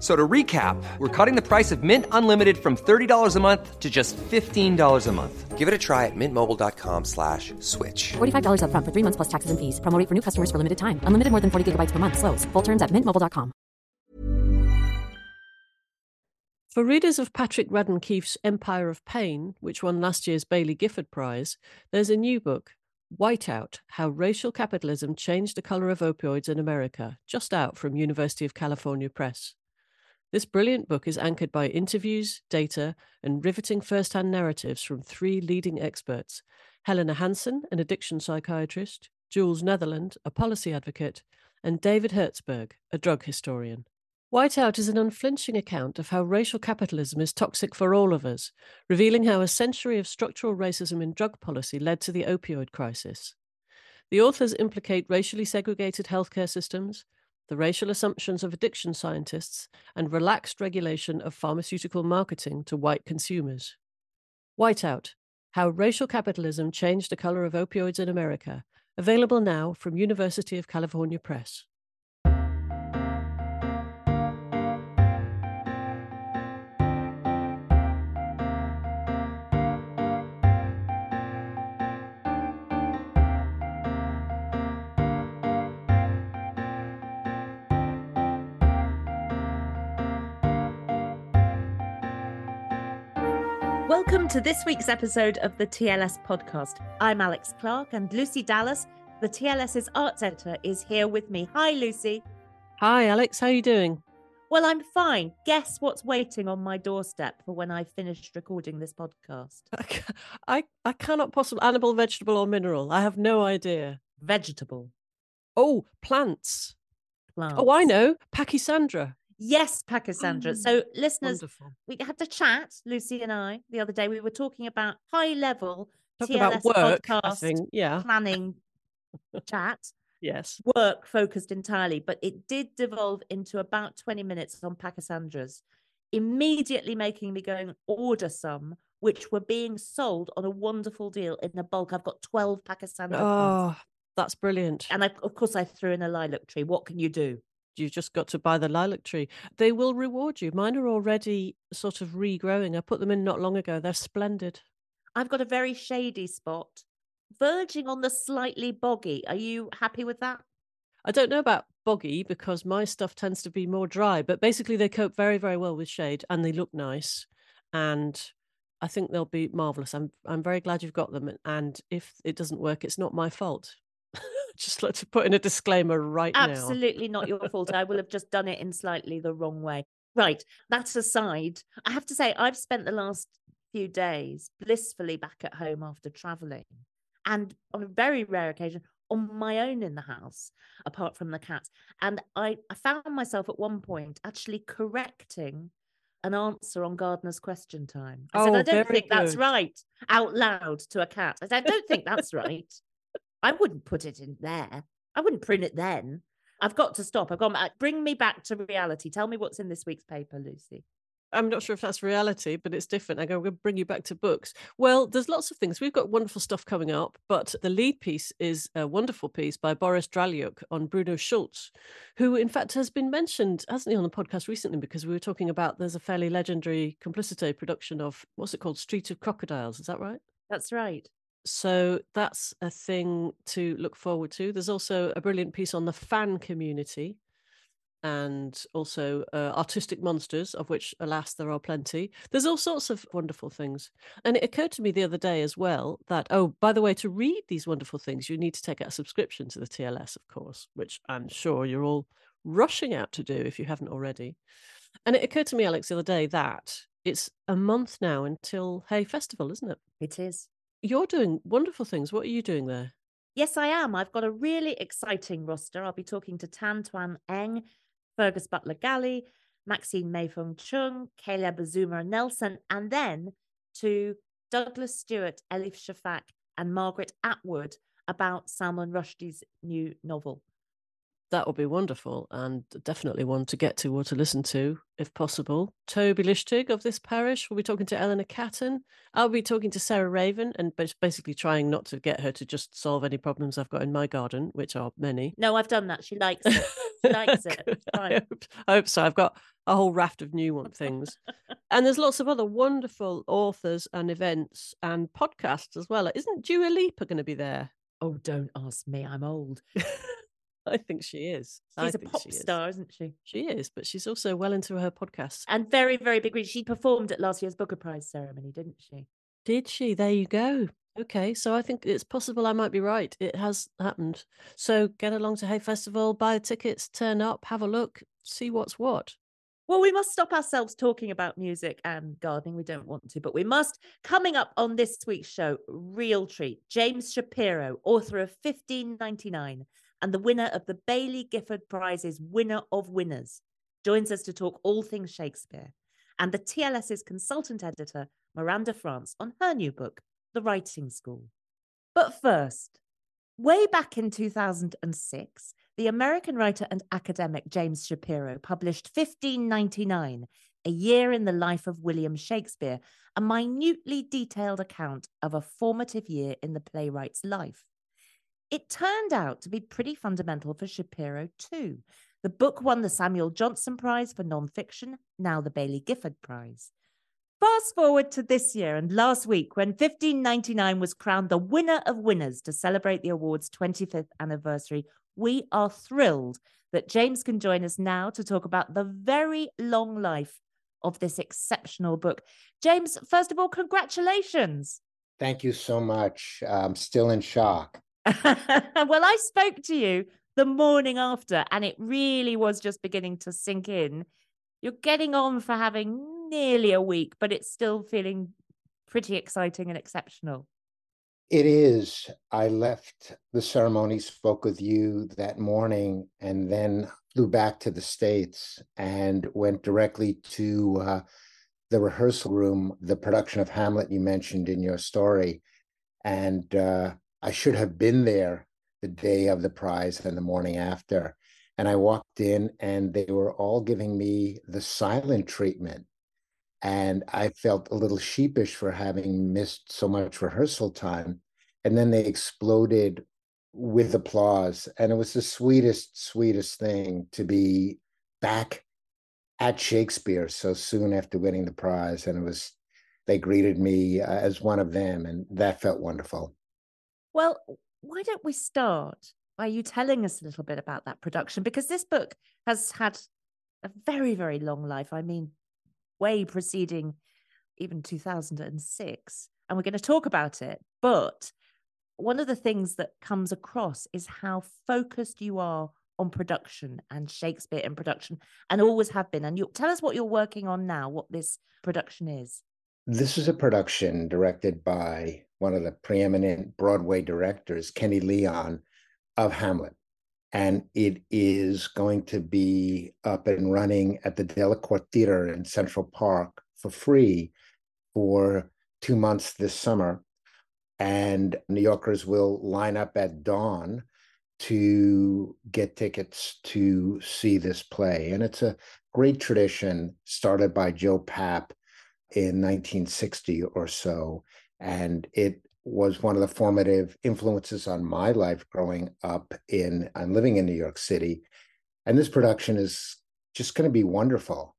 So to recap, we're cutting the price of Mint Unlimited from $30 a month to just $15 a month. Give it a try at mintmobile.com/switch. $45 up front for 3 months plus taxes and fees. Promo rate for new customers for limited time. Unlimited more than 40 gigabytes per month. Slows full terms at mintmobile.com. For readers of Patrick Radcliffe's Empire of Pain, which won last year's Bailey Gifford Prize, there's a new book, Whiteout, How Racial Capitalism Changed the Color of Opioids in America, just out from University of California Press. This brilliant book is anchored by interviews, data, and riveting first-hand narratives from three leading experts, Helena Hansen, an addiction psychiatrist, Jules Netherland, a policy advocate, and David Hertzberg, a drug historian. Whiteout is an unflinching account of how racial capitalism is toxic for all of us, revealing how a century of structural racism in drug policy led to the opioid crisis. The authors implicate racially segregated healthcare systems, the racial assumptions of addiction scientists, and relaxed regulation of pharmaceutical marketing to white consumers. Whiteout, How Racial Capitalism Changed the Color of Opioids in America, available now from University of California Press. Welcome to this week's episode of the TLS podcast. I'm Alex Clark, and Lucy Dallas, the TLS's arts editor, is here with me. Hi, Lucy. Hi, Alex. How are you doing? Well, I'm fine. Guess what's waiting on my doorstep for when I finished recording this podcast? I cannot possibly. Animal, vegetable or mineral? I have no idea. Vegetable. Oh, plants. Oh, I know. Pachysandra. Yes, Pachysandra. So listeners, wonderful. We had to chat, Lucy and I, the other day. We were talking about high-level TLS about work, podcast planning chat. Yes. Work focused entirely, but it did devolve into about 20 minutes on Pachysandras, immediately making me go and order some, which were being sold on a wonderful deal in the bulk. I've got 12 Pachysandra. Oh, that's brilliant. And I threw in a lilac tree. What can you do? You've just got to buy the lilac tree. They will reward you. Mine are already sort of regrowing. I put them in not long ago. They're splendid. I've got a very shady spot, verging on the slightly boggy. Are you happy with that? I don't know about boggy because my stuff tends to be more dry, but basically they cope very, very well with shade and they look nice. And I think they'll be marvellous. I'm very glad you've got them. And if it doesn't work, it's not my fault. Just like to put in a disclaimer right now. Absolutely not your fault. I will have just done it in slightly the wrong way. Right. That aside, I have to say I've spent the last few days blissfully back at home after travelling, and on a very rare occasion on my own in the house, apart from the cat. And I found myself at one point actually correcting an answer on Gardener's Question Time. I said, I don't think that's right, out loud to a cat. I said, I don't think that's right. I wouldn't put it in there. I wouldn't print it then. I've got to stop. Bring me back to reality. Tell me what's in this week's paper, Lucy. I'm not sure if that's reality, but it's different. I'm going to bring you back to books. Well, there's lots of things. We've got wonderful stuff coming up, but the lead piece is a wonderful piece by Boris Dralyuk on Bruno Schulz, who in fact has been mentioned, hasn't he, on the podcast recently, because we were talking about there's a fairly legendary Complicite production of, what's it called, Street of Crocodiles. Is that right? That's right. So that's a thing to look forward to. There's also a brilliant piece on the fan community and also artistic monsters, of which, alas, there are plenty. There's all sorts of wonderful things. And it occurred to me the other day as well that, oh, by the way, to read these wonderful things, you need to take out a subscription to the TLS, of course, which I'm sure you're all rushing out to do if you haven't already. And it occurred to me, Alex, the other day that it's a month now until Hay Festival, isn't it? It is. You're doing wonderful things. What are you doing there? Yes, I am. I've got a really exciting roster. I'll be talking to Tan Twan Eng, Fergus Butler-Gallie, Maxine Mei-Fong Chung, Caleb Azumah Nelson, and then to Douglas Stewart, Elif Shafak, and Margaret Atwood about Salman Rushdie's new novel. That will be wonderful, and definitely one to get to or to listen to, if possible. Toby Lishtig of this parish will be talking to Eleanor Catton. I'll be talking to Sarah Raven and basically trying not to get her to just solve any problems I've got in my garden, which are many. No, I've done that. She likes it. She likes it. I hope so. I've got a whole raft of new one things. And there's lots of other wonderful authors and events and podcasts as well. Isn't Dua Lipa going to be there? Oh, don't ask me. I'm old. I think she is. She's a pop star, isn't she? She is, but she's also well into her podcast. And very, very big. She performed at last year's Booker Prize ceremony, didn't she? Did she? There you go. Okay, so I think it's possible I might be right. It has happened. So get along to Hay Festival, buy tickets, turn up, have a look, see what's what. Well, we must stop ourselves talking about music and gardening. We don't want to, but we must. Coming up on this week's show, real treat, James Shapiro, author of 1599, and the winner of the Bailey Gifford Prize's Winner of Winners, joins us to talk all things Shakespeare, and the TLS's consultant editor, Miranda France, on her new book, The Writing School. But first, way back in 2006, the American writer and academic James Shapiro published 1599, A Year in the Life of William Shakespeare, a minutely detailed account of a formative year in the playwright's life. It turned out to be pretty fundamental for Shapiro too. The book won the Samuel Johnson Prize for nonfiction, now the Bailey Gifford Prize. Fast forward to this year and last week when 1599 was crowned the winner of winners to celebrate the award's 25th anniversary. We are thrilled that James can join us now to talk about the very long life of this exceptional book. James, first of all, congratulations. Thank you so much. I'm still in shock. Well, I spoke to you the morning after, and it really was just beginning to sink in. You're getting on for having nearly a week, but it's still feeling pretty exciting and exceptional. It is. I left the ceremony, spoke with you that morning, and then flew back to the States and went directly to the rehearsal room, the production of Hamlet you mentioned in your story. And I should have been there the day of the prize and the morning after. And I walked in and they were all giving me the silent treatment. And I felt a little sheepish for having missed so much rehearsal time. And then they exploded with applause. And it was the sweetest, sweetest thing to be back at Shakespeare so soon after winning the prize. And it was, they greeted me as one of them. And that felt wonderful. Well, why don't we start by you telling us a little bit about that production? Because this book has had a very, very long life. I mean, way preceding even 2006. And we're going to talk about it. But one of the things that comes across is how focused you are on production and Shakespeare in production, and always have been. And you tell us what you're working on now, what this production is. This is a production directed by one of the preeminent Broadway directors, Kenny Leon, of Hamlet. And it is going to be up and running at the Delacorte Theater in Central Park for free for 2 months this summer. And New Yorkers will line up at dawn to get tickets to see this play. And it's a great tradition started by Joe Papp in 1960 or so. And it was one of the formative influences on my life growing up and living in New York City. And this production is just going to be wonderful.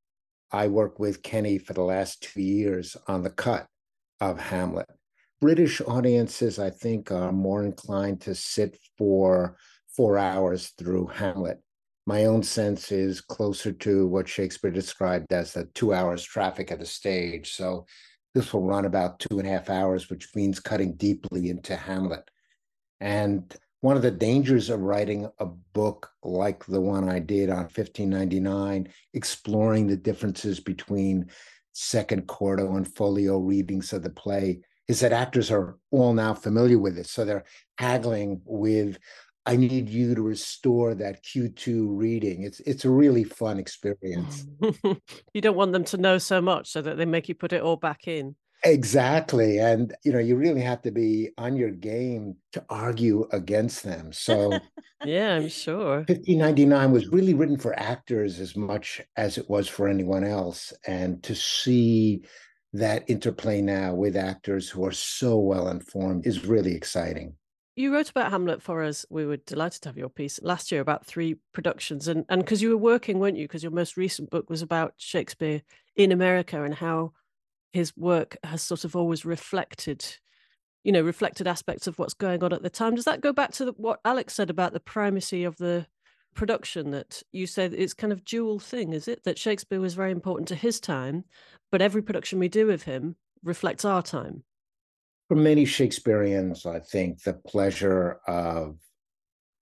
I worked with Kenny for the last 2 years on the cut of Hamlet. British audiences, I think, are more inclined to sit for 4 hours through Hamlet. My own sense is closer to what Shakespeare described as the 2 hours traffic at the stage. So this will run about 2.5 hours, which means cutting deeply into Hamlet. And one of the dangers of writing a book like the one I did on 1599, exploring the differences between second quarto and folio readings of the play, is that actors are all now familiar with it. So they're haggling with, I need you to restore that Q2 reading. It's a really fun experience. You don't want them to know so much so that they make you put it all back in. Exactly. And, you know, you really have to be on your game to argue against them. So yeah, I'm sure. 1599 was really written for actors as much as it was for anyone else. And to see that interplay now with actors who are so well informed is really exciting. You wrote about Hamlet for us. We were delighted to have your piece last year about 3 productions. And because you were working, weren't you? Because your most recent book was about Shakespeare in America and how his work has sort of always reflected aspects of what's going on at the time. Does that go back to what Alex said about the primacy of the production, that you said it's kind of dual thing, is it? That Shakespeare was very important to his time, but every production we do of him reflects our time. For many Shakespeareans, I think the pleasure of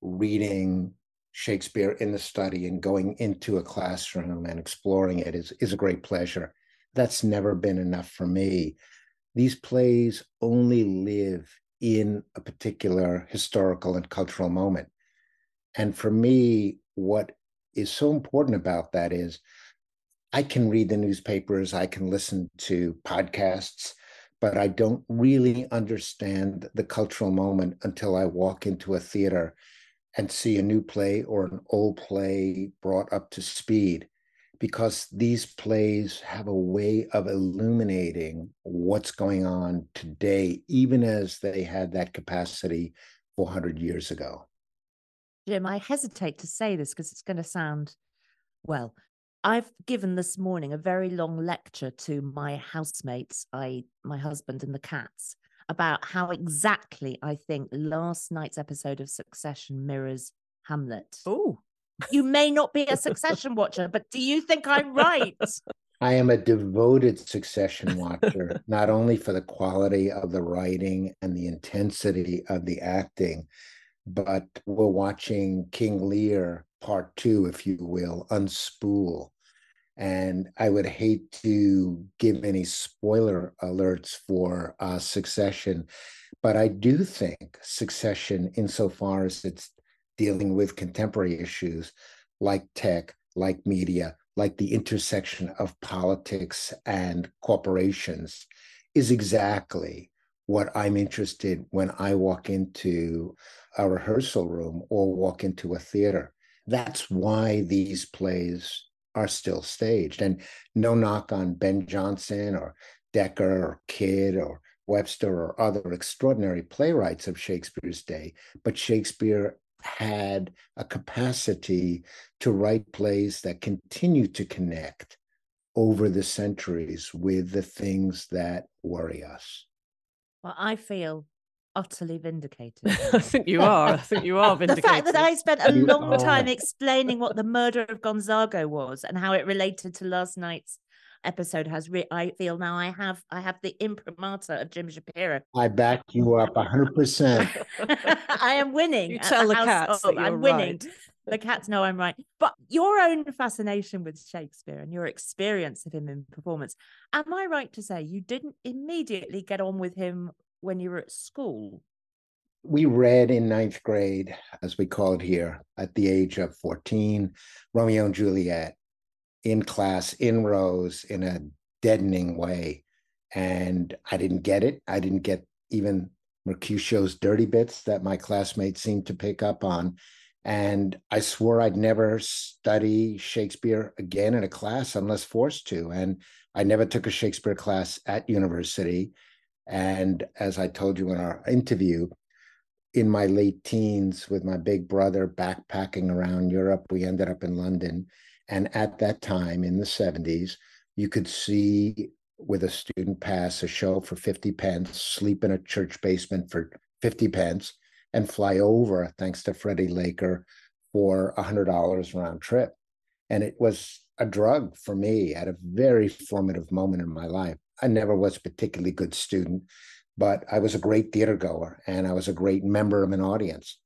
reading Shakespeare in the study and going into a classroom and exploring it is a great pleasure. That's never been enough for me. These plays only live in a particular historical and cultural moment. And for me, what is so important about that is I can read the newspapers, I can listen to podcasts, but I don't really understand the cultural moment until I walk into a theater and see a new play or an old play brought up to speed, because these plays have a way of illuminating what's going on today, even as they had that capacity 400 years ago. Jim, I hesitate to say this because it's going to sound, well, I've given this morning a very long lecture to my housemates, my husband and the cats, about how exactly I think last night's episode of Succession mirrors Hamlet. Oh, you may not be a Succession watcher, but do you think I'm right? I am a devoted Succession watcher, not only for the quality of the writing and the intensity of the acting, but we're watching King Lear Part 2, if you will, unspool. And I would hate to give any spoiler alerts for Succession, but I do think Succession, insofar as it's dealing with contemporary issues like tech, like media, like the intersection of politics and corporations, is exactly what I'm interested in when I walk into a rehearsal room or walk into a theater. That's why these plays are still staged. And no knock on Ben Jonson or Dekker or Kidd or Webster or other extraordinary playwrights of Shakespeare's day, but Shakespeare had a capacity to write plays that continue to connect over the centuries with the things that worry us. Well, I feel utterly vindicated. I think you are vindicated. The fact that I spent a long time explaining what the murder of Gonzago was and how it related to last night's episode has I feel now I have the imprimatur of Jim Shapiro. I back you up 100%. I am winning. You tell the cats that you're winning. The cats know I'm right. But your own fascination with Shakespeare and your experience of him in performance, am I right to say you didn't immediately get on with him when you were at school? We read in 9th grade, as we call it here, at the age of 14, Romeo and Juliet, in class, in rows, in a deadening way. And I didn't get it. I didn't get even Mercutio's dirty bits that my classmates seemed to pick up on. And I swore I'd never study Shakespeare again in a class unless forced to. And I never took a Shakespeare class at university. And as I told you in our interview, in my late teens with my big brother backpacking around Europe, we ended up in London. And at that time in the 70s, you could see with a student pass a show for 50 pence, sleep in a church basement for 50 pence, and fly over, thanks to Freddie Laker, for $100 round trip. And it was a drug for me at a very formative moment in my life. I never was a particularly good student, but I was a great theater goer and I was a great member of an audience.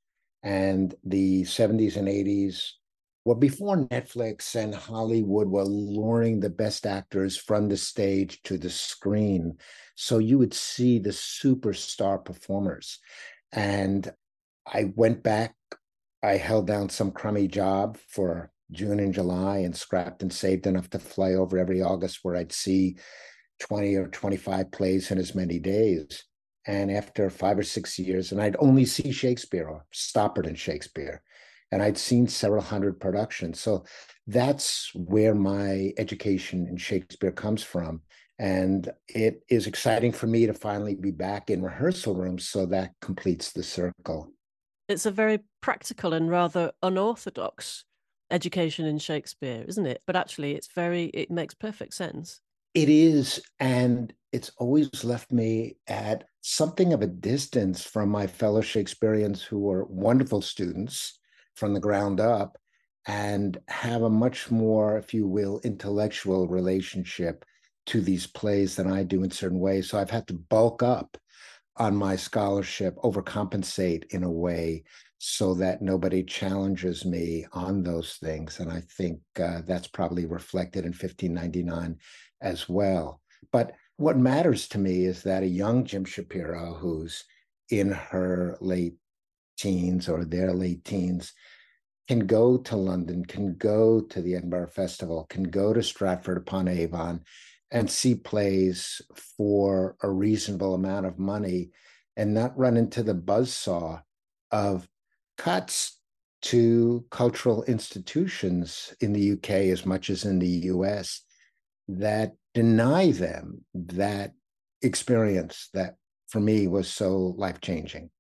and the 70s and 80s were before Netflix and Hollywood were luring the best actors from the stage to the screen. So you would see the superstar performers. And I went back, I held down some crummy job for June and July and scrapped and saved enough to fly over every August where I'd see 20 or 25 plays in as many days. And after 5 or 6 years, and I'd only see Shakespeare or Stoppard and Shakespeare, and I'd seen several hundred productions. So that's where my education in Shakespeare comes from. And it is exciting for me to finally be back in rehearsal rooms. So that completes the circle. It's a very practical and rather unorthodox education in Shakespeare, isn't it? But actually, it makes perfect sense. It is, and it's always left me at something of a distance from my fellow Shakespeareans who were wonderful students from the ground up and have a much more, if you will, intellectual relationship to these plays than I do in certain ways. So I've had to bulk up on my scholarship, overcompensate in a way so that nobody challenges me on those things. And I think that's probably reflected in 1599 as well. But what matters to me is that a young Jim Shapiro who's in her late teens or their late teens can go to London, can go to the Edinburgh Festival, can go to Stratford-upon-Avon and see plays for a reasonable amount of money and not run into the buzzsaw of cuts to cultural institutions in the UK as much as in the US that deny them that experience that for me was so life-changing.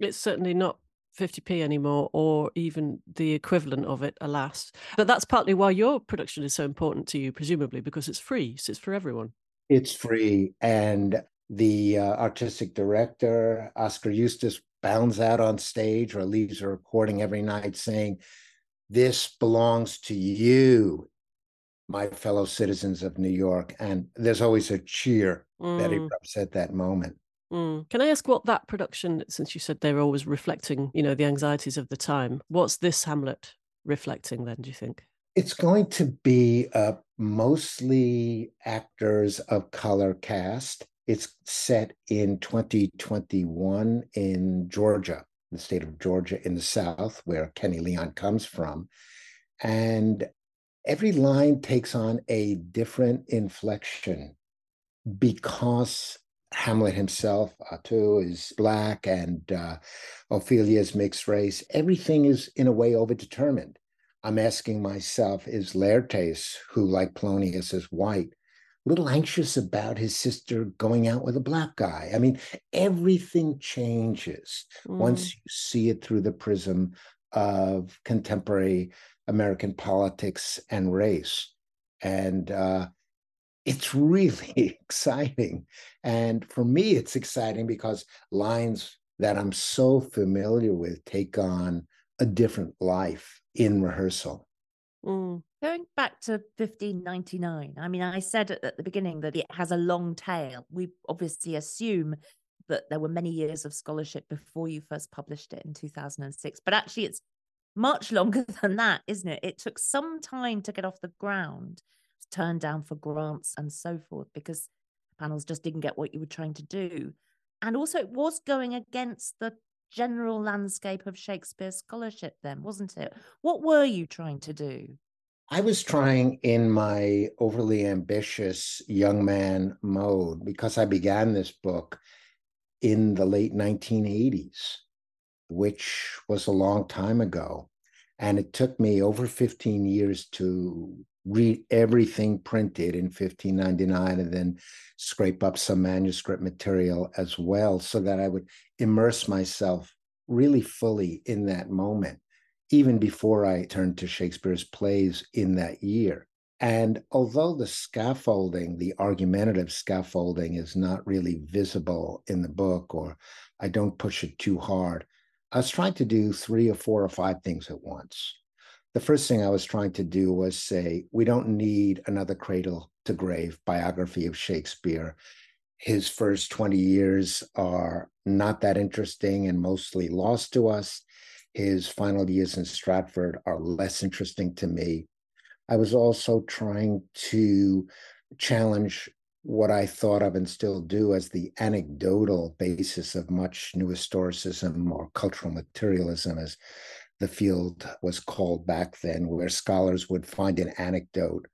It's certainly not 50p anymore or even the equivalent of it, alas. But that's partly why your production is so important to you, presumably, because it's free, so it's for everyone. It's free. And the artistic director, Oscar Eustace, bounds out on stage or leaves a recording every night saying, "This belongs to you, my fellow citizens of New York." And there's always a cheer that erupts at that moment. Can I ask what that production, since you said they were always reflecting, the anxieties of the time, what's this Hamlet reflecting then, do you think? It's going to be mostly actors of color cast. It's set in 2021 in Georgia, the state of Georgia in the South, where Kenny Leon comes from. And every line takes on a different inflection because Hamlet himself, Otto, is Black and Ophelia's mixed race. Everything is, in a way, overdetermined. I'm asking myself, is Laertes, who, like Polonius, is white, a little anxious about his sister going out with a Black guy? I mean, everything changes once you see it through the prism of contemporary American politics and race. And it's really exciting. And for me, it's exciting because lines that I'm so familiar with take on a different life in rehearsal. Going back to 1599, I mean, I said at the beginning that it has a long tail. We obviously assume that there were many years of scholarship before you first published it in 2006, but actually it's much longer than that, isn't it? It took some time to get off the ground, turned down for grants and so forth because panels just didn't get what you were trying to do. And also it was going against the general landscape of Shakespeare scholarship then, wasn't it? What were you trying to do? I was trying in my overly ambitious young man mode because I began this book in the late 1980s, which was a long time ago. And it took me over 15 years to read everything printed in 1599 and then scrape up some manuscript material as well so that I would immerse myself really fully in that moment, even before I turned to Shakespeare's plays in that year. And although the scaffolding, the argumentative scaffolding, is not really visible in the book, or I don't push it too hard, I was trying to do 3 or 4 or 5 things at once. The first thing I was trying to do was say, we don't need another cradle to grave biography of Shakespeare. His first 20 years are not that interesting and mostly lost to us. His final years in Stratford are less interesting to me. I was also trying to challenge what I thought of and still do as the anecdotal basis of much new historicism or cultural materialism, as the field was called back then, where scholars would find an anecdote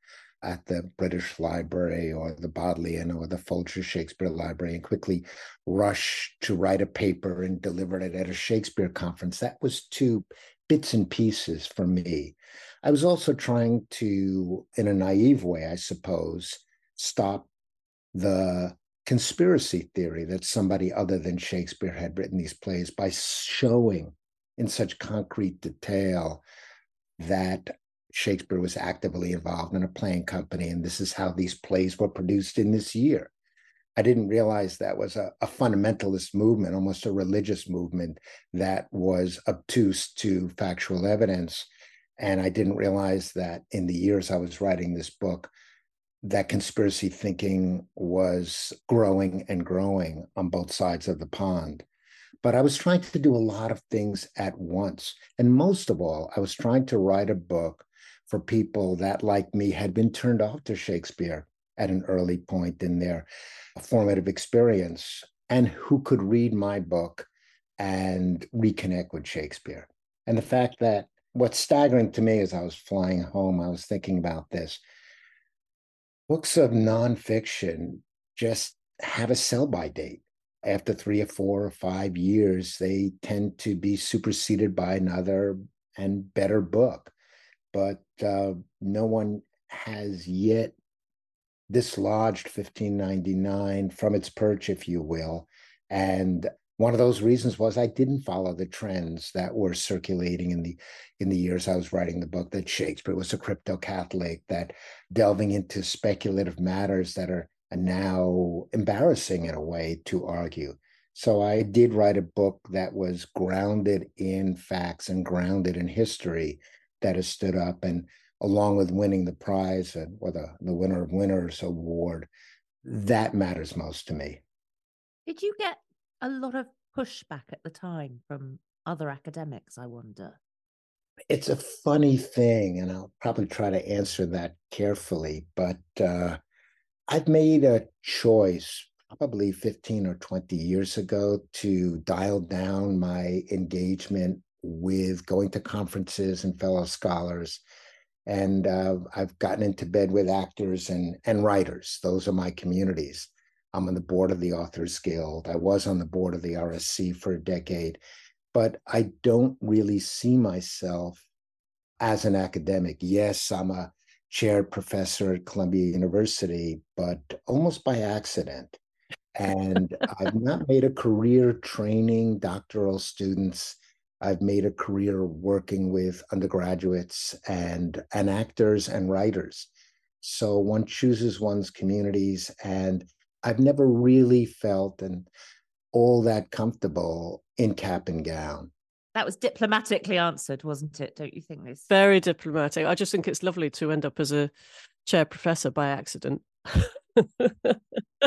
at the British Library or the Bodleian or the Folger Shakespeare Library and quickly rush to write a paper and deliver it at a Shakespeare conference. That was too bits and pieces for me. I was also trying to, in a naive way, I suppose, stop the conspiracy theory that somebody other than Shakespeare had written these plays by showing in such concrete detail that Shakespeare was actively involved in a playing company, and this is how these plays were produced in this year. I didn't realize that was a fundamentalist movement, almost a religious movement that was obtuse to factual evidence. And I didn't realize that in the years I was writing this book, that conspiracy thinking was growing and growing on both sides of the pond. But I was trying to do a lot of things at once. And most of all, I was trying to write a book for people that, like me, had been turned off to Shakespeare at an early point in their formative experience, and who could read my book and reconnect with Shakespeare. And the fact that, what's staggering to me as I was flying home, I was thinking about this, books of nonfiction just have a sell-by date. After 3 or 4 or 5 years, they tend to be superseded by another and better book. But no one has yet dislodged 1599 from its perch, if you will. And one of those reasons was I didn't follow the trends that were circulating in the years I was writing the book, that Shakespeare was a crypto-Catholic, that delving into speculative matters that are now embarrassing in a way to argue. So I did write a book that was grounded in facts and grounded in history that has stood up, and along with winning the prize or the winner of winners award, that matters most to me. Did you get a lot of pushback at the time from other academics, I wonder? It's a funny thing, and I'll probably try to answer that carefully, but I've made a choice probably 15 or 20 years ago to dial down my engagement with going to conferences and fellow scholars. And I've gotten into bed with actors and writers. Those are my communities. I'm on the board of the Authors Guild. I was on the board of the RSC for a decade, but I don't really see myself as an academic. Yes, I'm a chaired professor at Columbia University, but almost by accident. And I've not made a career training doctoral students. I've made a career working with undergraduates and actors and writers. So one chooses one's communities, and I've never really felt all that comfortable in cap and gown. That was diplomatically answered, wasn't it? Don't you think this? Very diplomatic. I just think it's lovely to end up as a chair professor by accident.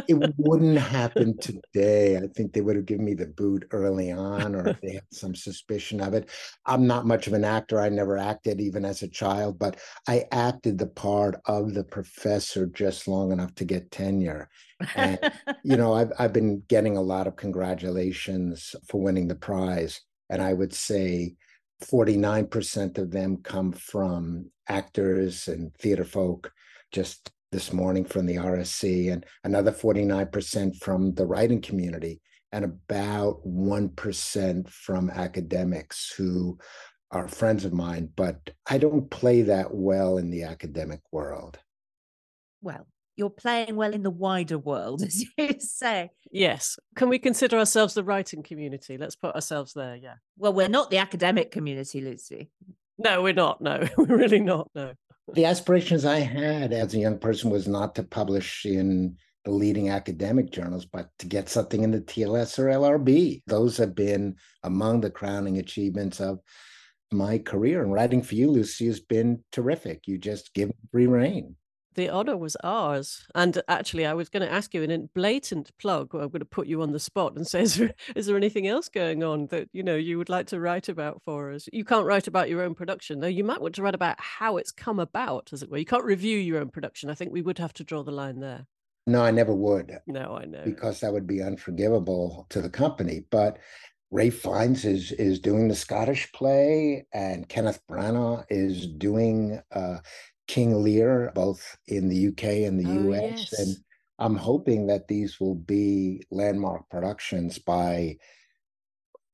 It wouldn't happen today. I think they would have given me the boot early on, or if they had some suspicion of it. I'm not much of an actor. I never acted even as a child, but I acted the part of the professor just long enough to get tenure. And, you know, I've been getting a lot of congratulations for winning the prize. And I would say 49% of them come from actors and theater folk, just this morning from the RSC, and another 49% from the writing community, and about 1% from academics who are friends of mine, but I don't play that well in the academic world. Well, you're playing well in the wider world, as you say. Yes. Can we consider ourselves the writing community? Let's put ourselves there, yeah. Well, we're not the academic community, Lucy. No, we're not, no. We're really not, no. The aspirations I had as a young person was not to publish in the leading academic journals, but to get something in the TLS or LRB. Those have been among the crowning achievements of my career. And writing for you, Lucy, has been terrific. You just give free rein. The honor was ours. And actually, I was going to ask you in a blatant plug, I'm going to put you on the spot and say, is there anything else going on that, you know, you would like to write about for us? You can't write about your own production, though. You might want to write about how it's come about, as it were. You can't review your own production. I think we would have to draw the line there. No, I never would. No, I know. Because that would be unforgivable to the company. But Ray Fiennes is doing the Scottish play, and Kenneth Branagh is doing King Lear, both in the UK and the US. Yes. And I'm hoping that these will be landmark productions by,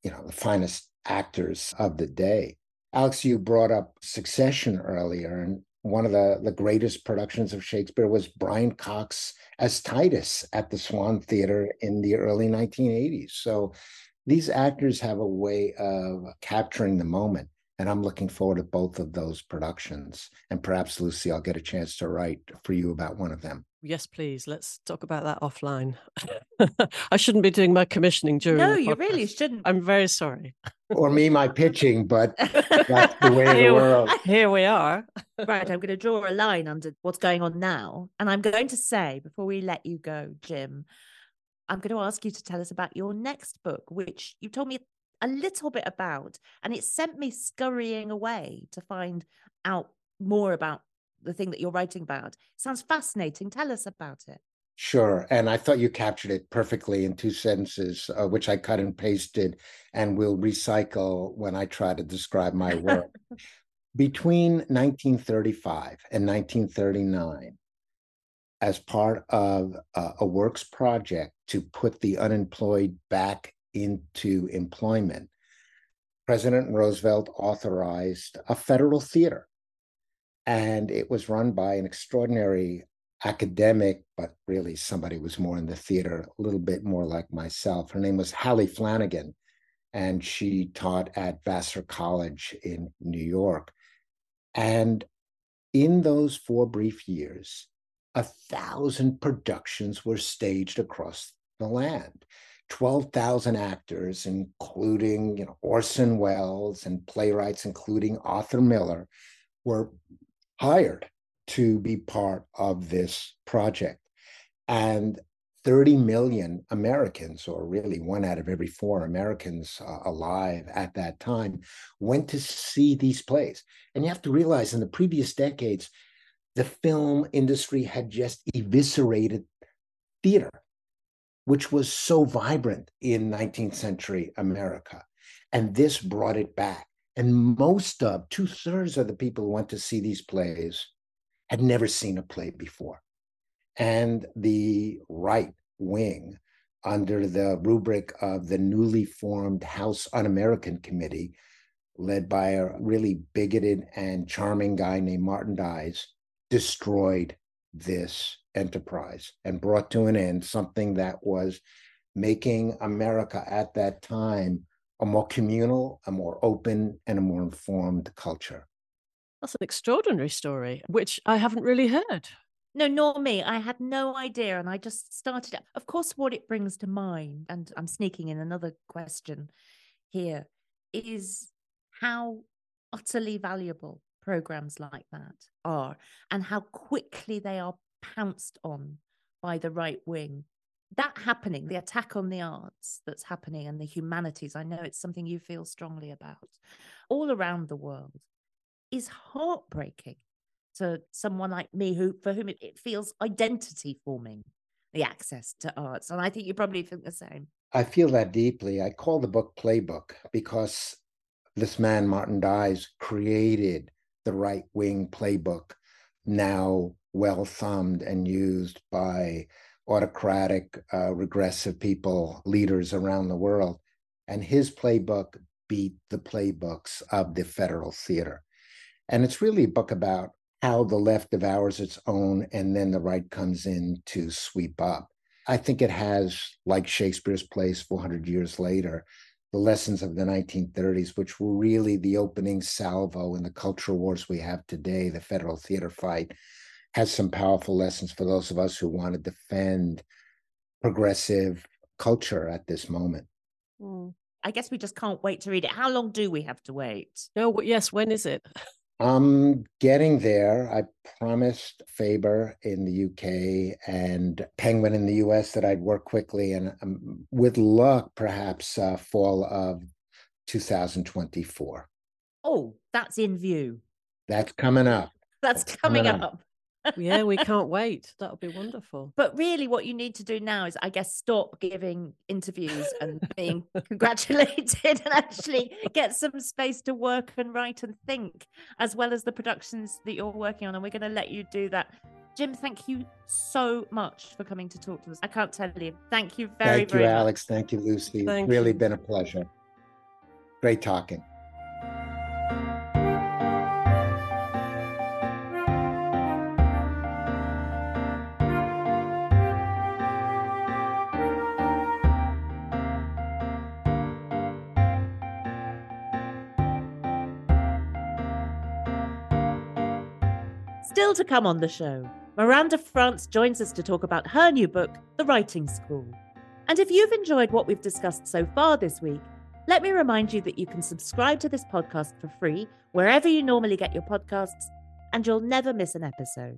you know, the finest actors of the day. Alex, you brought up Succession earlier, and one of the greatest productions of Shakespeare was Brian Cox as Titus at the Swan Theater in the early 1980s. So these actors have a way of capturing the moment. And I'm looking forward to both of those productions. And perhaps, Lucy, I'll get a chance to write for you about one of them. Yes, please. Let's talk about that offline. I shouldn't be doing my commissioning during the podcast. No, you really shouldn't. I'm very sorry. Or me, my pitching, but that's the way of the world. Here we are. Right, I'm going to draw a line under what's going on now. And I'm going to say, before we let you go, Jim, I'm going to ask you to tell us about your next book, which you told me a little bit about, and it sent me scurrying away to find out more about the thing that you're writing about. It sounds fascinating. Tell us about it. Sure. And I thought you captured it perfectly in two sentences, which I cut and pasted and will recycle when I try to describe my work. Between 1935 and 1939, as part of a works project to put the unemployed back into employment, President Roosevelt authorized a federal theater. And it was run by an extraordinary academic, but really somebody who was more in the theater, a little bit more like myself. Her name was Hallie Flanagan, and she taught at Vassar College in New York. And in those four brief years, 1,000 productions were staged across the land. 12,000 actors, including Orson Welles, and playwrights, including Arthur Miller, were hired to be part of this project. And 30 million Americans, or really 1 out of every 4 Americans alive at that time, went to see these plays. And you have to realize, in the previous decades, the film industry had just eviscerated theater, which was so vibrant in 19th century America. And this brought it back. And most of, 2/3 of the people who went to see these plays had never seen a play before. And the right wing, under the rubric of the newly formed House Un-American Committee, led by a really bigoted and charming guy named Martin Dies, destroyed this enterprise and brought to an end something that was making America at that time a more communal, a more open, and a more informed culture. That's an extraordinary story, which I haven't really heard. No, nor me. I had no idea. And I just started. Of course, what it brings to mind, and I'm sneaking in another question here, is how utterly valuable programs like that are and how quickly they are pounced on by the right wing. That happening, the attack on the arts that's happening and the humanities, I know it's something you feel strongly about, all around the world, is heartbreaking to someone like me for whom it feels identity forming, the access to arts. And I think you probably think the same. I feel that deeply. I call the book Playbook because this man, Martin Dies, created the right wing playbook, now well thumbed and used by autocratic, regressive people, leaders around the world. And his playbook beat the playbooks of the Federal Theater. And it's really a book about how the left devours its own and then the right comes in to sweep up. I think it has, like Shakespeare's plays 400 years later, the lessons of the 1930s, which were really the opening salvo in the culture wars we have today. The Federal Theater fight has some powerful lessons for those of us who want to defend progressive culture at this moment. I guess we just can't wait to read it. How long do we have to wait? No, yes, when is it? I'm getting there. I promised Faber in the UK and Penguin in the US that I'd work quickly, and with luck, perhaps fall of 2024. Oh, that's in view. That's coming up. That's coming up. Yeah, we can't wait. That'll be wonderful. But really what you need to do now is, I guess, stop giving interviews and being congratulated and actually get some space to work and write and think, as well as the productions that you're working on. And we're going to let you do that. Jim, thank you so much for coming to talk to us. I can't tell you. Thank you very, thank very much. Thank you, Alex. Thank you, Lucy. It's really been a pleasure. Great talking. Still to come on the show, Miranda France joins us to talk about her new book, The Writing School. And if you've enjoyed what we've discussed so far this week, let me remind you that you can subscribe to this podcast for free wherever you normally get your podcasts, and you'll never miss an episode.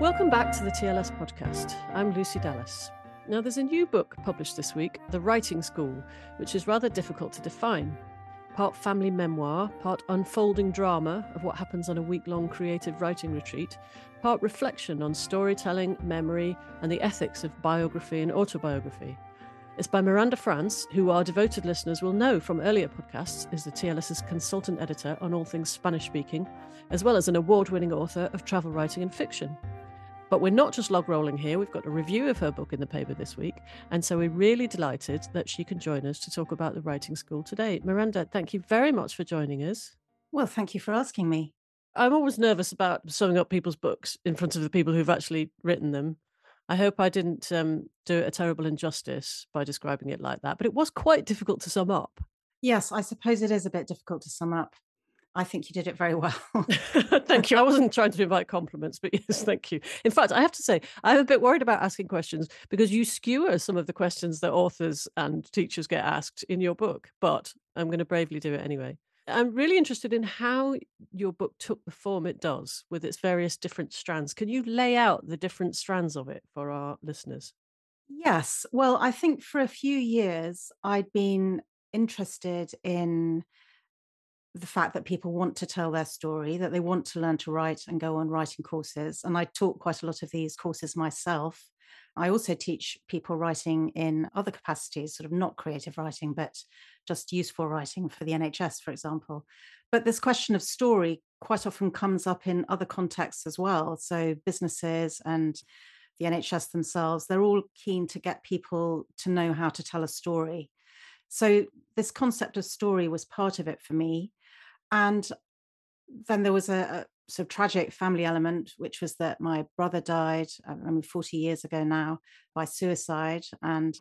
Welcome back to the TLS podcast. I'm Lucy Dallas. Now, there's a new book published this week, The Writing School, which is rather difficult to define. Part family memoir, part unfolding drama of what happens on a week-long creative writing retreat, part reflection on storytelling, memory, and the ethics of biography and autobiography. It's by Miranda France, who our devoted listeners will know from earlier podcasts is the TLS's consultant editor on all things Spanish-speaking, as well as an award-winning author of travel writing and fiction. But we're not just log-rolling here. We've got a review of her book in the paper this week. And so we're really delighted that she can join us to talk about The Writing School today. Miranda, thank you very much for joining us. Well, thank you for asking me. I'm always nervous about summing up people's books in front of the people who've actually written them. I hope I didn't do it a terrible injustice by describing it like that. But it was quite difficult to sum up. Yes, I suppose it is a bit difficult to sum up. I think you did it very well. Thank you. I wasn't trying to invite compliments, but yes, thank you. In fact, I have to say, I'm a bit worried about asking questions because you skewer some of the questions that authors and teachers get asked in your book, but I'm going to bravely do it anyway. I'm really interested in how your book took the form it does with its various different strands. Can you lay out the different strands of it for our listeners? Yes. Well, I think for a few years, I'd been interested in the fact that people want to tell their story, that they want to learn to write and go on writing courses. And I taught quite a lot of these courses myself. I also teach people writing in other capacities, sort of not creative writing, but just useful writing for the NHS, for example. But this question of story quite often comes up in other contexts as well. So businesses and the NHS themselves, they're all keen to get people to know how to tell a story. So this concept of story was part of it for me. And then there was a sort of tragic family element, which was that my brother died, 40 years ago now, by suicide. And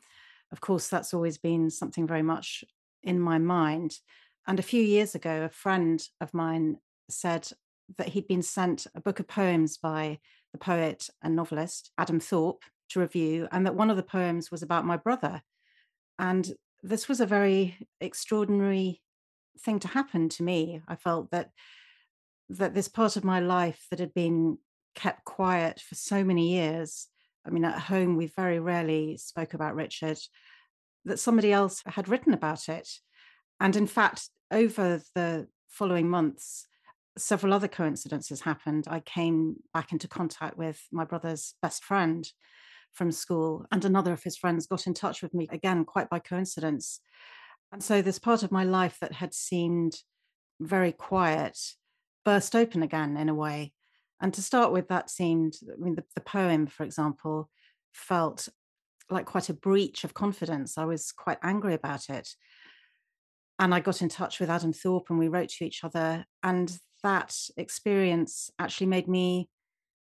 of course, that's always been something very much in my mind. And a few years ago, a friend of mine said that he'd been sent a book of poems by the poet and novelist Adam Thorpe to review, and that one of the poems was about my brother. And this was a very extraordinary thing to happen to me. I felt that this part of my life that had been kept quiet for so many years, I mean, at home, we very rarely spoke about Richard, that somebody else had written about it. And in fact, over the following months, several other coincidences happened. I came back into contact with my brother's best friend from school, and another of his friends got in touch with me, again, quite by coincidence. And so this part of my life that had seemed very quiet burst open again in a way. And to start with, that seemed, the poem, for example, felt like quite a breach of confidence. I was quite angry about it. And I got in touch with Adam Thorpe and we wrote to each other. And that experience actually made me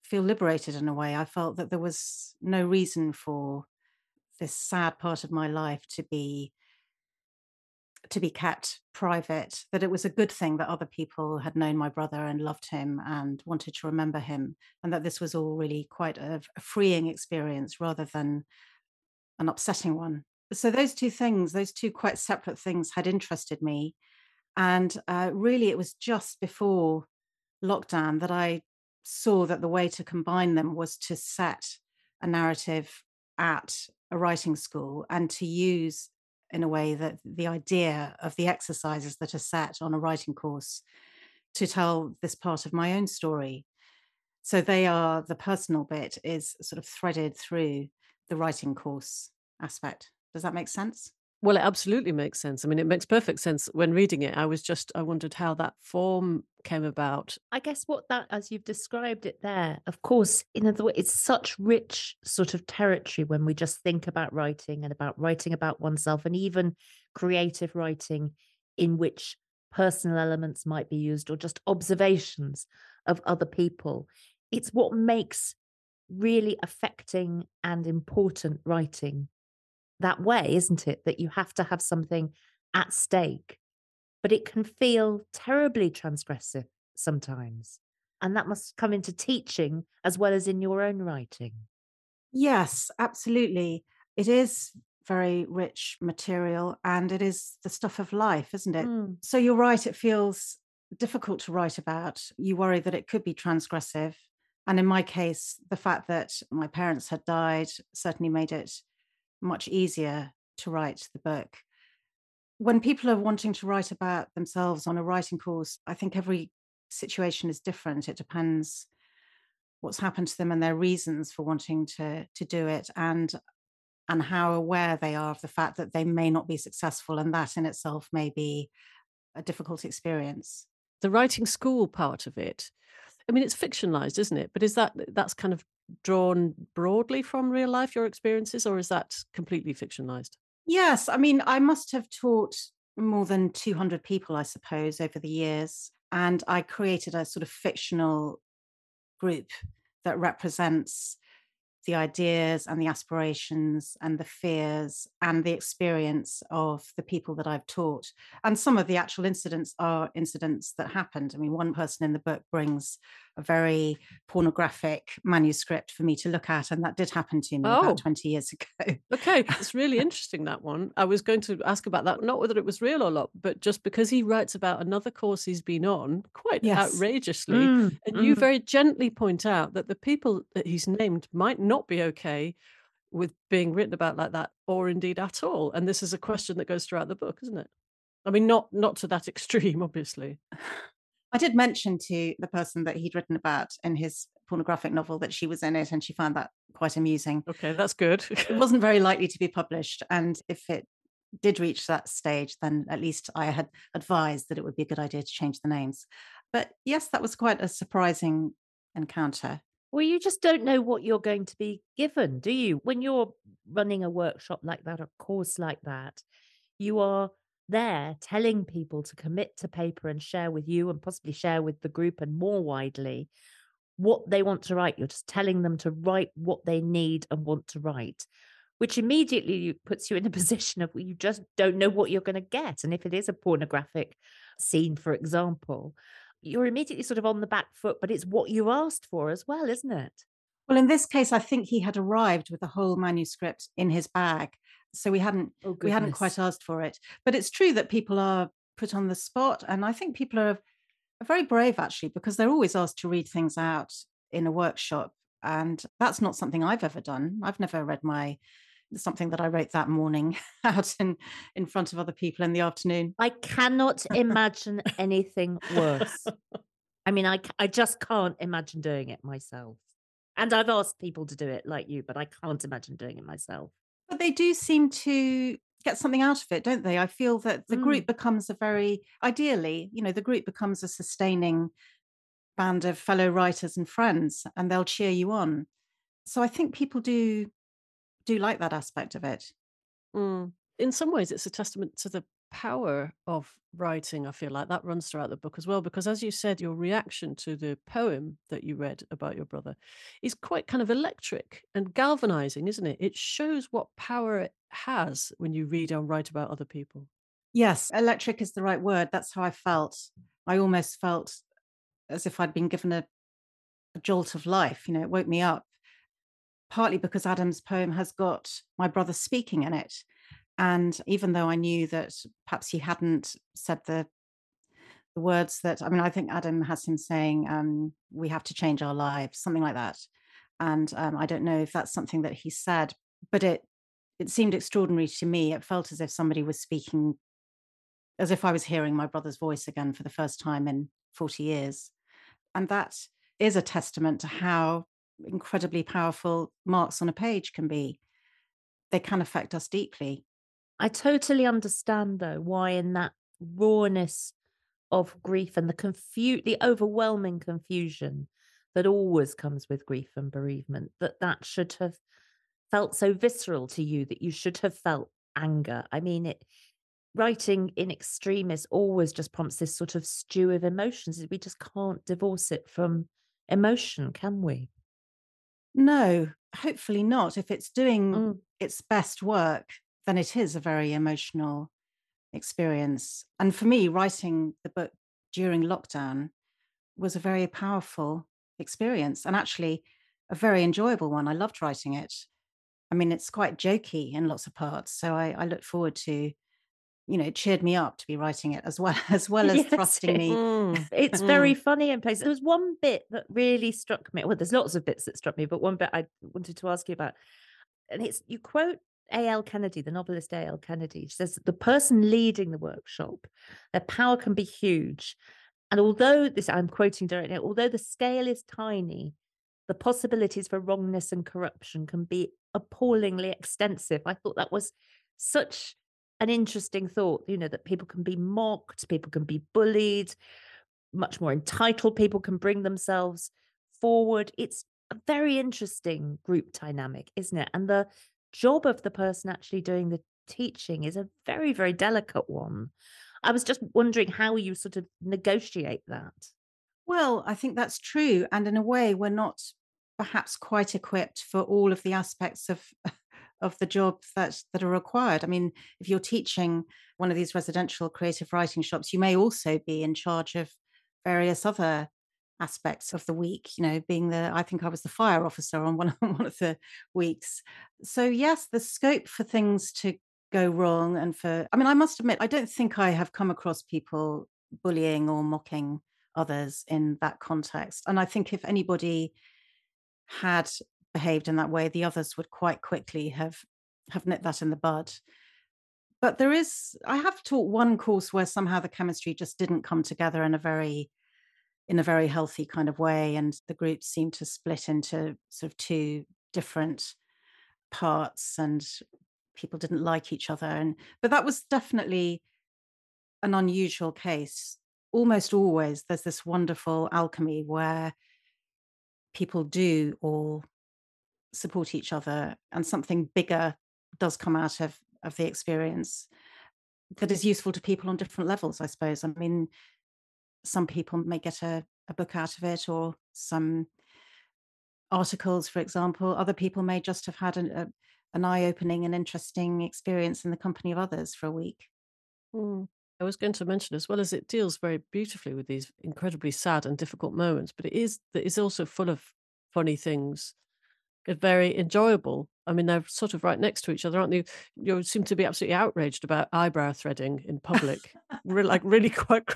feel liberated in a way. I felt that there was no reason for this sad part of my life to be kept private, that it was a good thing that other people had known my brother and loved him and wanted to remember him, and that this was all really quite a freeing experience rather than an upsetting one. So those two things, those two quite separate things, had interested me. And really, it was just before lockdown that I saw that the way to combine them was to set a narrative at a writing school and to use, in a way, that the idea of the exercises that are set on a writing course to tell this part of my own story. So they are, the personal bit is sort of threaded through the writing course aspect. Does that make sense? Well, it absolutely makes sense. I mean, it makes perfect sense when reading it. I wondered how that form came about. I guess as you've described it there, of course, in other words, it's such rich sort of territory when we just think about writing and about writing about oneself, and even creative writing in which personal elements might be used or just observations of other people. It's what makes really affecting and important writing that way, isn't it? That you have to have something at stake, but it can feel terribly transgressive sometimes. And that must come into teaching as well as in your own writing. Yes, absolutely. It is very rich material and it is the stuff of life, isn't it? Mm. So you're right, it feels difficult to write about. You worry that it could be transgressive. And in my case, the fact that my parents had died certainly made it much easier to write the book. When people are wanting to write about themselves on a writing course, I think every situation is different. It depends what's happened to them and their reasons for wanting to do it, and how aware they are of the fact that they may not be successful, and that in itself may be a difficult experience. The writing school part of it, I mean, it's fictionalized, isn't it? But is that's kind of drawn broadly from real life, your experiences, or is that completely fictionalized? Yes, I mean, I must have taught more than 200 people, I suppose, over the years. And I created a sort of fictional group that represents the ideas and the aspirations and the fears and the experience of the people that I've taught. And some of the actual incidents are incidents that happened. I mean, one person in the book brings a very pornographic manuscript for me to look at, and that did happen to me about 20 years ago. Okay, it's really interesting, that one. I was going to ask about that, not whether it was real or not, but just because he writes about another course he's been on quite outrageously, and you very gently point out that the people that he's named might not be okay with being written about like that, or indeed at all. And this is a question that goes throughout the book, isn't it? I mean, not to that extreme, obviously. I did mention to the person that he'd written about in his pornographic novel that she was in it, and she found that quite amusing. Okay, that's good. It wasn't very likely to be published, and if it did reach that stage, then at least I had advised that it would be a good idea to change the names. But yes, that was quite a surprising encounter. Well, you just don't know what you're going to be given, do you? When you're running a workshop like that, a course like that, you are there telling people to commit to paper and share with you and possibly share with the group and more widely what they want to write. You're just telling them to write what they need and want to write, which immediately puts you in a position of you just don't know what you're going to get. And if it is a pornographic scene, for example, you're immediately sort of on the back foot, but it's what you asked for as well, isn't it? Well, in this case, I think he had arrived with a whole manuscript in his bag. So we hadn't quite asked for it. But it's true that people are put on the spot. And I think people are very brave, actually, because they're always asked to read things out in a workshop. And that's not something I've ever done. I've never read something that I wrote that morning out in front of other people in the afternoon. I cannot imagine anything worse. I mean, I just can't imagine doing it myself. And I've asked people to do it like you, but I can't imagine doing it myself. But they do seem to get something out of it, don't they? I feel that the group becomes the group becomes a sustaining band of fellow writers and friends, and they'll cheer you on. So I think people do like that aspect of it. Mm. In some ways, it's a testament to the power of writing. I feel like that runs throughout the book as well, because as you said, your reaction to the poem that you read about your brother is quite kind of electric and galvanizing, isn't it? It shows what power it has when you read and write about other people. Yes, electric is the right word. That's how I felt. I almost felt as if I'd been given a jolt of life. You know, it woke me up. Partly because Adam's poem has got my brother speaking in it. And even though I knew that perhaps he hadn't said the words that, I mean, I think Adam has him saying, we have to change our lives, something like that. And I don't know if that's something that he said, but it seemed extraordinary to me. It felt as if somebody was speaking, as if I was hearing my brother's voice again for the first time in 40 years. And that is a testament to how incredibly powerful marks on a page can be. They can affect us deeply. I totally understand, though, why in that rawness of grief and the overwhelming confusion that always comes with grief and bereavement, that should have felt so visceral to you, that you should have felt anger. I mean, writing in extremis always just prompts this sort of stew of emotions. We just can't divorce it from emotion, can we? No, hopefully not. If it's doing its best work, then it is a very emotional experience. And for me, writing the book during lockdown was a very powerful experience, and actually a very enjoyable one. I loved writing it. I mean, it's quite jokey in lots of parts. So I look forward to, it cheered me up to be writing it as well as yes, thrusting me. It's very funny in places. There was one bit that really struck me. Well, there's lots of bits that struck me, but one bit I wanted to ask you about. And you quote A.L. Kennedy, the novelist A.L. Kennedy. She says, the person leading the workshop, their power can be huge. And although this, I'm quoting directly, although the scale is tiny, the possibilities for wrongness and corruption can be appallingly extensive. I thought that was such an interesting thought, that people can be mocked, people can be bullied, much more entitled people can bring themselves forward. It's a very interesting group dynamic, isn't it? And the job of the person actually doing the teaching is a very, very delicate one. I was just wondering how you sort of negotiate that. Well, I think that's true. And in a way, we're not perhaps quite equipped for all of the aspects of the job that are required. I mean, if you're teaching one of these residential creative writing shops, you may also be in charge of various other aspects of the week, being I think I was the fire officer on one of the weeks. So yes, the scope for things to go wrong I must admit, I don't think I have come across people bullying or mocking others in that context. And I think if anybody had behaved in that way, the others would quite quickly have nipped that in the bud. But there is, I have taught one course where somehow the chemistry just didn't come together in a very healthy kind of way. And the group seemed to split into sort of two different parts and people didn't like each other. But that was definitely an unusual case. Almost always there's this wonderful alchemy where people do all support each other and something bigger does come out of the experience that is useful to people on different levels, I suppose. I mean, some people may get a book out of it or some articles, for example. Other people may just have had an eye-opening and interesting experience in the company of others for a week. Mm. I was going to mention as well as it deals very beautifully with these incredibly sad and difficult moments, but it is also full of funny things. It's very enjoyable. I mean, they're sort of right next to each other, aren't they? You seem to be absolutely outraged about eyebrow threading in public. really quite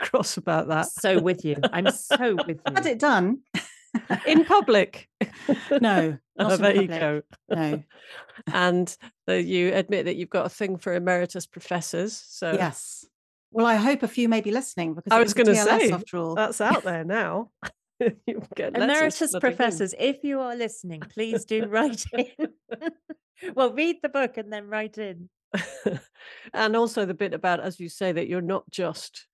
cross about that. So with you. I'm so with you. Had it done. In public. No. Not in there public. You go. No. And you admit that you've got a thing for emeritus professors. So yes. Well, I hope a few may be listening because I was going to say, after all, that's out there now. Emeritus professors, if you are listening, please do write in. Well, read the book and then write in. And also the bit about, as you say, that you're not just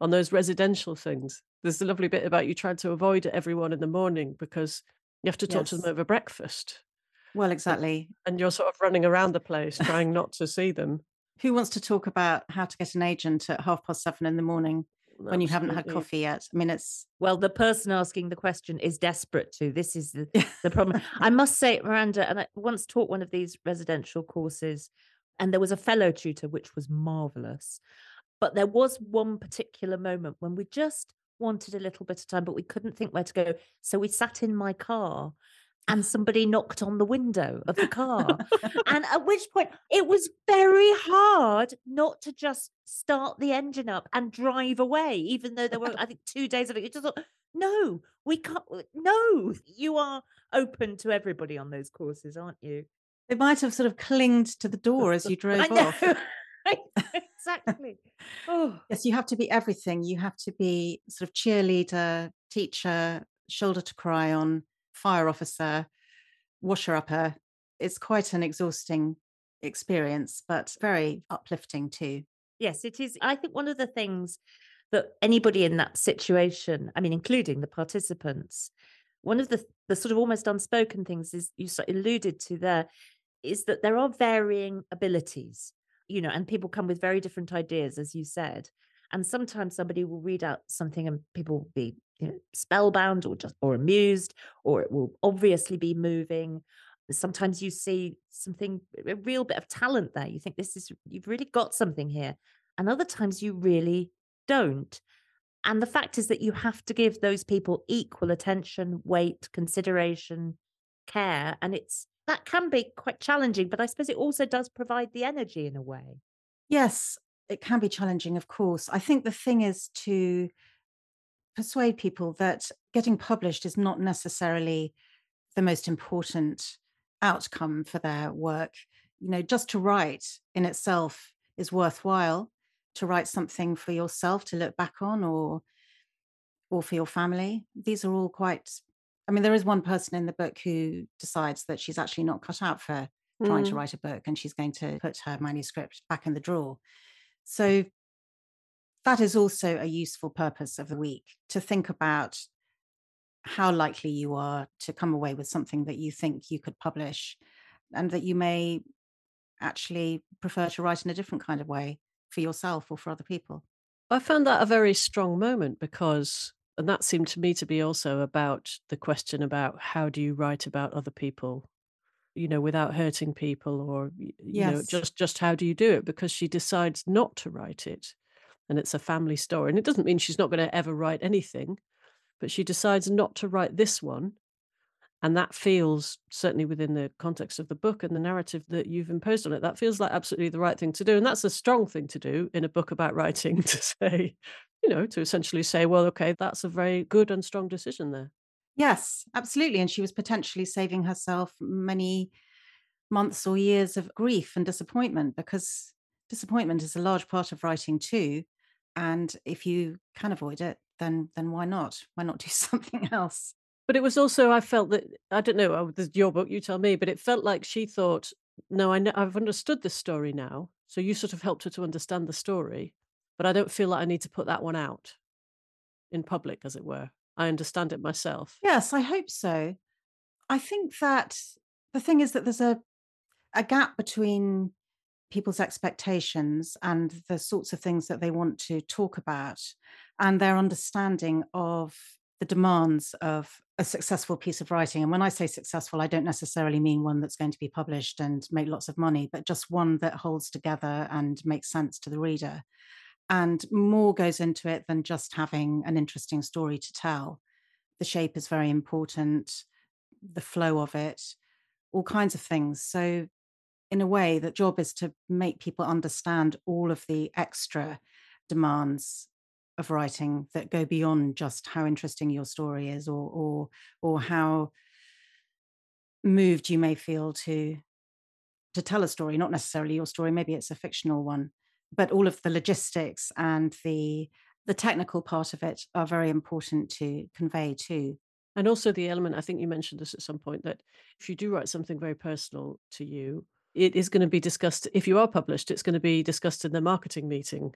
on those residential things. There's the lovely bit about you trying to avoid everyone in the morning because you have to talk to them over breakfast. Well, exactly. And you're sort of running around the place trying not to see them. Who wants to talk about how to get an agent at 7:30 in the morning? When you haven't had coffee yet. I mean, it's... Well, the person asking the question is desperate to. This is the problem. I must say, Miranda, and I once taught one of these residential courses, and there was a fellow tutor, which was marvellous. But there was one particular moment when we just wanted a little bit of time, but we couldn't think where to go. So we sat in my car and somebody knocked on the window of the car. And at which point it was very hard not to just start the engine up and drive away, even though there were, I think, 2 days of it. You just thought, no, we can't. No, you are open to everybody on those courses, aren't you? They might have sort of clinged to the door as you drove off. Exactly. Oh. Yes, you have to be everything. You have to be sort of cheerleader, teacher, shoulder to cry on, fire officer, washer-upper. It's quite an exhausting experience, but very uplifting too. Yes, it is. I think one of the things that anybody in that situation, I mean, including the participants, one of the sort of almost unspoken things is you alluded to there is that there are varying abilities, you know, and people come with very different ideas, as you said. And sometimes somebody will read out something and people will be, you know, spellbound or amused, or it will obviously be moving. Sometimes you see something, a real bit of talent there. You think you've really got something here. And other times you really don't. And the fact is that you have to give those people equal attention, weight, consideration, care. And that can be quite challenging, but I suppose it also does provide the energy in a way. Yes, it can be challenging, of course. I think the thing is to persuade people that getting published is not necessarily the most important outcome for their work. You know, just to write in itself is worthwhile, to write something for yourself to look back on or for your family. These are all quite, I mean, there is one person in the book who decides that she's actually not cut out for trying to write a book and she's going to put her manuscript back in the drawer. So that is also a useful purpose of the week, to think about how likely you are to come away with something that you think you could publish and that you may actually prefer to write in a different kind of way for yourself or for other people. I found that a very strong moment because, and that seemed to me to be also about the question about how do you write about other people, you know, without hurting people or, you know, just how do you do it? Because she decides not to write it. And it's a family story. And it doesn't mean she's not going to ever write anything, but she decides not to write this one. And that feels, certainly within the context of the book and the narrative that you've imposed on it, that feels like absolutely the right thing to do. And that's a strong thing to do in a book about writing, to say, you know, to essentially say, well, okay, that's a very good and strong decision there. Yes, absolutely. And she was potentially saving herself many months or years of grief and disappointment, because disappointment is a large part of writing too. And if you can avoid it, then why not? Why not do something else? But it was also, I felt that, I don't know, your book, you tell me, but it felt like she thought, no, I've understood this story now. So you sort of helped her to understand the story, but I don't feel like I need to put that one out in public, as it were. I understand it myself. Yes, I hope so. I think that the thing is that there's a gap between people's expectations and the sorts of things that they want to talk about and their understanding of the demands of a successful piece of writing. And when I say successful, I don't necessarily mean one that's going to be published and make lots of money, but just one that holds together and makes sense to the reader. And more goes into it than just having an interesting story to tell. The shape is very important, the flow of it, all kinds of things. So in a way, the job is to make people understand all of the extra demands of writing that go beyond just how interesting your story is, or how moved you may feel to tell a story, not necessarily your story, maybe it's a fictional one. But all of the logistics and the technical part of it are very important to convey too. And also the element, I think you mentioned this at some point, that if you do write something very personal to you, it is going to be discussed. If you are published, it's going to be discussed in the marketing meeting.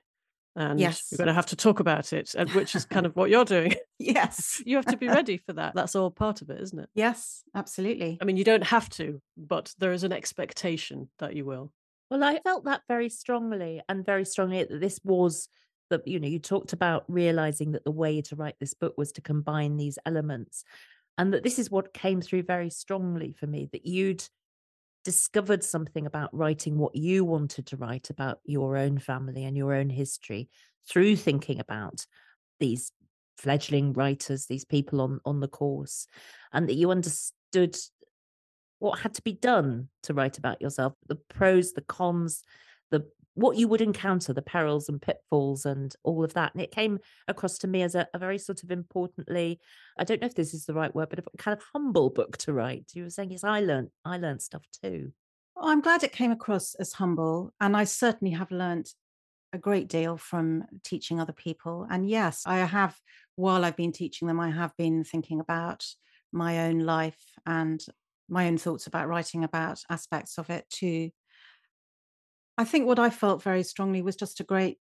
And yes, you're going to have to talk about it, which is kind of what you're doing. Yes. You have to be ready for that. That's all part of it, isn't it? Yes, absolutely. I mean, you don't have to, but there is an expectation that you will. Well, I felt that very strongly that this was that, you know, you talked about realizing that the way to write this book was to combine these elements, and that this is what came through very strongly for me, that you'd discovered something about writing what you wanted to write about your own family and your own history through thinking about these fledgling writers, these people on the course, and that you understood what had to be done to write about yourself, the pros, the cons, what you would encounter, the perils and pitfalls and all of that. And it came across to me as a very sort of importantly, I don't know if this is the right word, but a kind of humble book to write. You were saying, yes, I learned stuff too. Well, I'm glad it came across as humble. And I certainly have learned a great deal from teaching other people. And yes, I have, while I've been teaching them, I have been thinking about my own life and my own thoughts about writing about aspects of it too. I think what I felt very strongly was just a great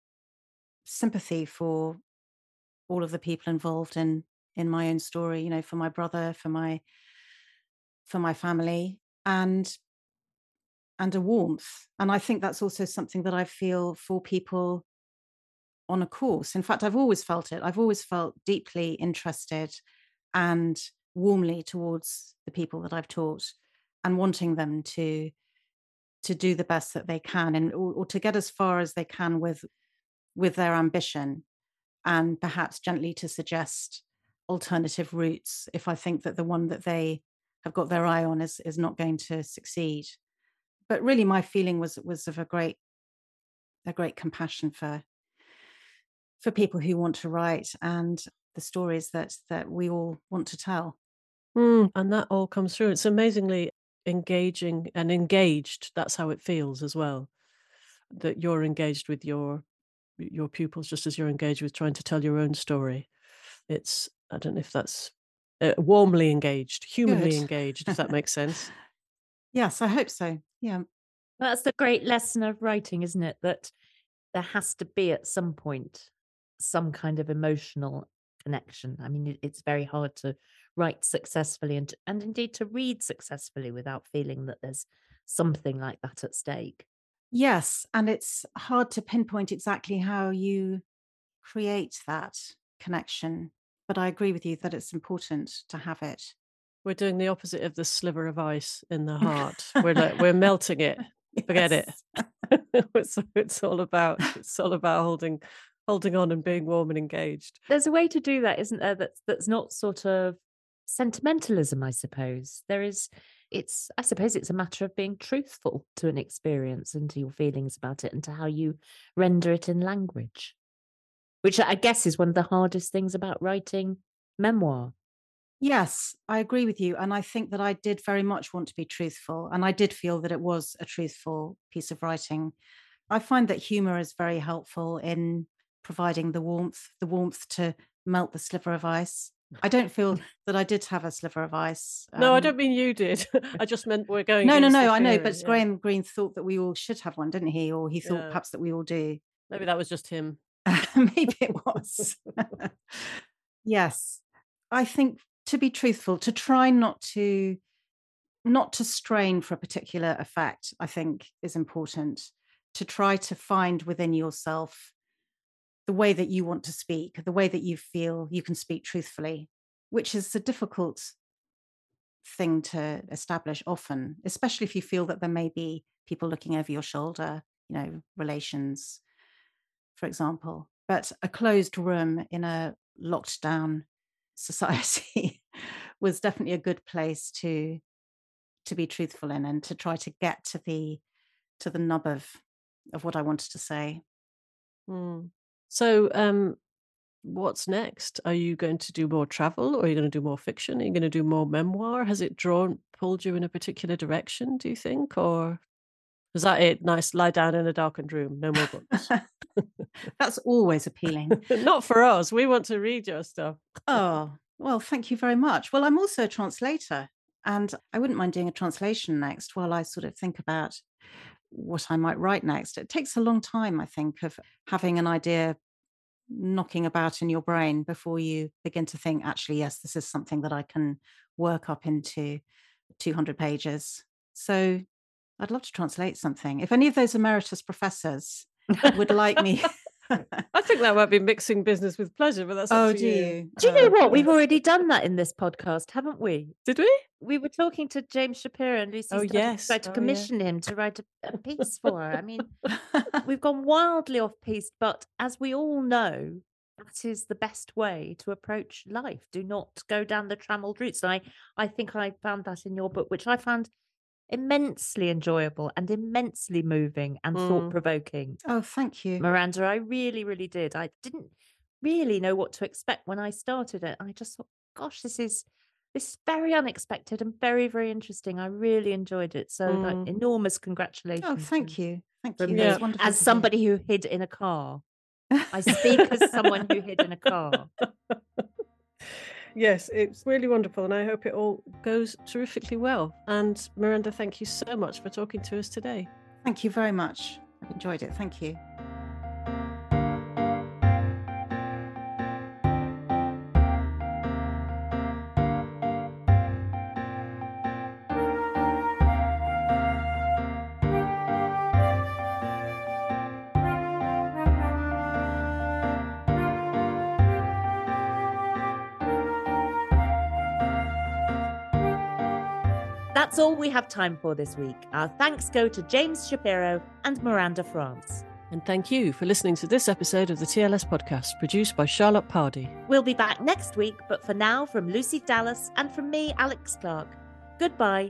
sympathy for all of the people involved in my own story, you know, for my brother, for my family, and a warmth. And I think that's also something that I feel for people on a course. In fact, I've always felt it. I've always felt deeply interested and warmly towards the people that I've taught and wanting them to do the best that they can and or to get as far as they can with their ambition, and perhaps gently to suggest alternative routes if I think that the one that they have got their eye on is not going to succeed. But really my feeling was of a great compassion for people who want to write and the stories that we all want to tell. And that all comes through. It's amazingly engaging and engaged. That's how it feels as well, that you're engaged with your pupils just as you're engaged with trying to tell your own story. It's, I don't know if that's warmly engaged, humanly Good. Engaged, if that makes sense. Yes, I hope so. Yeah. That's the great lesson of writing, isn't it? That there has to be at some point some kind of emotional connection. I mean, it's very hard to write successfully and indeed to read successfully without feeling that there's something like that at stake. Yes, and it's hard to pinpoint exactly how you create that connection. But I agree with you that it's important to have it. We're doing the opposite of the sliver of ice in the heart. We're melting it. Forget it. It's all about holding on and being warm and engaged. There's a way to do that, isn't there? That's not sort of sentimentalism, I suppose. I suppose it's a matter of being truthful to an experience and to your feelings about it and to how you render it in language, which I guess is one of the hardest things about writing memoir, Yes, I agree with you. And I think that I did very much want to be truthful. And I did feel that it was a truthful piece of writing. I find that humour is very helpful in providing the warmth to melt the sliver of ice. I don't feel that I did have a sliver of ice. No, I don't mean you did. I just meant we're going. No, I know. But yeah. Graham Greene thought that we all should have one, didn't he? Or he thought perhaps that we all do. Maybe that was just him. Maybe it was. Yes. I think to be truthful, to try not to strain for a particular effect, I think is important. To try to find within yourself the way that you want to speak, the way that you feel you can speak truthfully, which is a difficult thing to establish often, especially if you feel that there may be people looking over your shoulder, you know, relations, for example. But a closed room in a locked down society was definitely a good place to be truthful in and to try to get to the nub of what I wanted to say. Mm. So what's next? Are you going to do more travel, or are you going to do more fiction? Are you going to do more memoir? Has it pulled you in a particular direction, do you think? Or is that it? Nice, lie down in a darkened room, no more books. That's always appealing. Not for us. We want to read your stuff. Oh, well, thank you very much. Well, I'm also a translator, and I wouldn't mind doing a translation next while I sort of think about what I might write next. It takes a long time, I think, of having an idea knocking about in your brain before you begin to think, actually, yes, this is something that I can work up into 200 pages. So I'd love to translate something. If any of those emeritus professors would like me. I think that might be mixing business with pleasure, but that's up to you. Do you know what? We've already done that in this podcast, haven't we? Did we? We were talking to James Shapiro and Lucy tried to commission him to write a piece for her. I mean, we've gone wildly off piece, but as we all know, that is the best way to approach life. Do not go down the trammeled routes. And I think I found that in your book, which I found immensely enjoyable and immensely moving and thought-provoking. Oh, thank you, Miranda. I really, really did. I didn't really know what to expect when I started it. I just thought, gosh, this is very unexpected and very, very interesting. I really enjoyed it. So like, enormous congratulations. Oh, thank you. Thank you. Yeah. As somebody who hid in a car. I speak as someone who hid in a car. Yes, it's really wonderful, and I hope it all goes terrifically well. And Miranda, thank you so much for talking to us today. Thank you very much. I've enjoyed it. Thank you. That's all we have time for this week. Our thanks go to James Shapiro and Miranda France. And thank you for listening to this episode of the TLS podcast, produced by Charlotte Pardy. We'll be back next week, but for now, from Lucy Dallas and from me, Alex Clark, goodbye.